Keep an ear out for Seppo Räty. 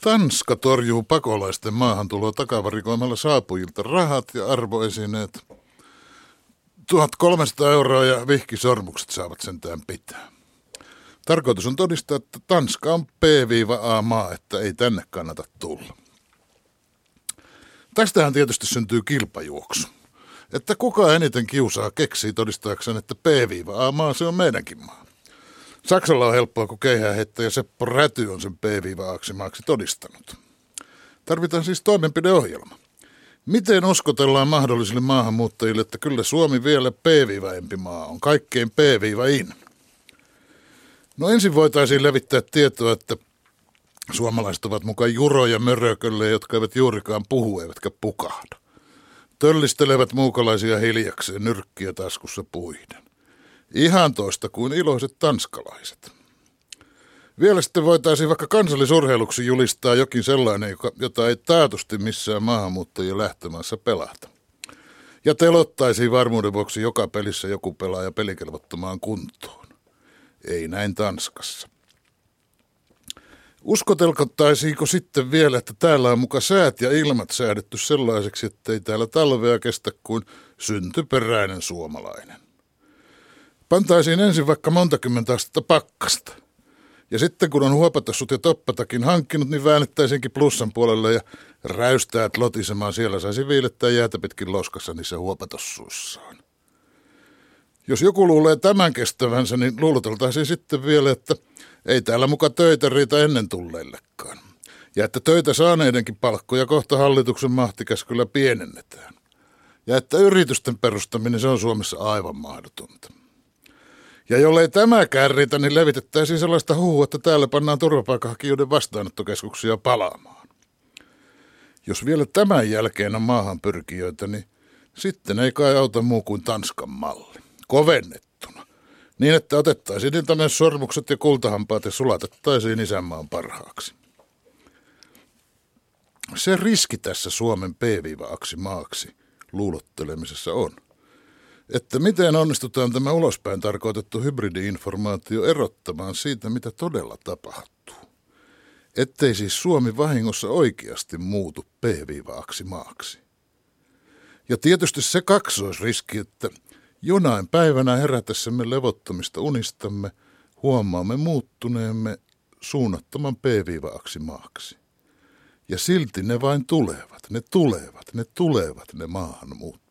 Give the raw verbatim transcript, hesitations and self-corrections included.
Tanska torjuu pakolaisten maahantuloa takavarikoimalla saapujilta rahat ja arvoesineet. tuhatkolmesataa euroa ja vihkisormukset saavat sentään pitää. Tarkoitus on todistaa, että Tanska on P A-maa, että ei tänne kannata tulla. Tästähän tietysti syntyy kilpajuoksu. Että kuka eniten kiusaa keksii todistaakseen, että P A-maa se on meidänkin maa. Saksalla on helppoa, kun keihääheittäjä Seppo Räty on sen P A-aksi maaksi todistanut. Tarvitaan siis toimenpideohjelma. Miten uskotellaan mahdollisille maahanmuuttajille, että kyllä Suomi vielä P-empi maa on, kaikkein P-in? No ensin voitaisiin levittää tietoa, että suomalaiset ovat mukaan juroja mörökölle, jotka eivät juurikaan puhu eivätkä pukahda. Töllistelevät muukalaisia hiljakseen nyrkkiä taskussa puiden. Ihan toista kuin iloiset tanskalaiset. Vielä sitten voitaisiin vaikka kansallisurheiluksi julistaa jokin sellainen, jota ei taatusti missään maahanmuuttajien lähtömaassa pelata. Ja telottaisiin varmuuden vuoksi joka pelissä joku pelaaja pelikelvottomaan kuntoon. Ei näin Tanskassa. Uskotelkottaisiinko sitten vielä, että täällä on muka säät ja ilmat säädetty sellaiseksi, että ei täällä talvea kestä kuin syntyperäinen suomalainen. Pantaisiin ensin vaikka montakymmentä astetta pakkasta. Ja sitten kun on huopatassut ja toppatakin hankkinut, niin väännettäisiinkin plussan puolelle ja räystäät lotisemaan. Siellä saisi viilettää jäätä pitkin loskassa niissä huopatassuissaan. Jos joku luulee tämän kestävänsä, niin luuloteltaisiin sitten vielä, että ei täällä muka töitä riitä ennen tulleillekaan. Ja että töitä saaneidenkin palkkoja kohta hallituksen mahtikäskyllä pienennetään. Ja että yritysten perustaminen se on Suomessa aivan mahdotonta. Ja jollei tämäkään riitä, niin levitettäisiin sellaista huhua, että täällä pannaan turvapaikanhakijoiden vastaanottokeskuksia palaamaan. Jos vielä tämän jälkeen on maahanpyrkijöitä, niin sitten ei kai auta muu kuin Tanskan malli. Kovennettuna. Niin, että otettaisiin niiltä myös sormukset ja kultahampaat ja sulatettaisiin isänmaan parhaaksi. Se riski tässä Suomen P-aksi maaksi luulottelemisessa on, että miten onnistutaan tämä ulospäin tarkoitettu hybridi-informaatio erottamaan siitä, mitä todella tapahtuu. Ettei siis Suomi vahingossa oikeasti muutu P-aksi maaksi. Ja tietysti se kaksoisriski, että jonain päivänä herätessämme levottomista unistamme huomaamme muuttuneemme suunnattoman P-aksi maaksi. Ja silti ne vain tulevat, ne tulevat, ne tulevat ne maahanmuuttajat.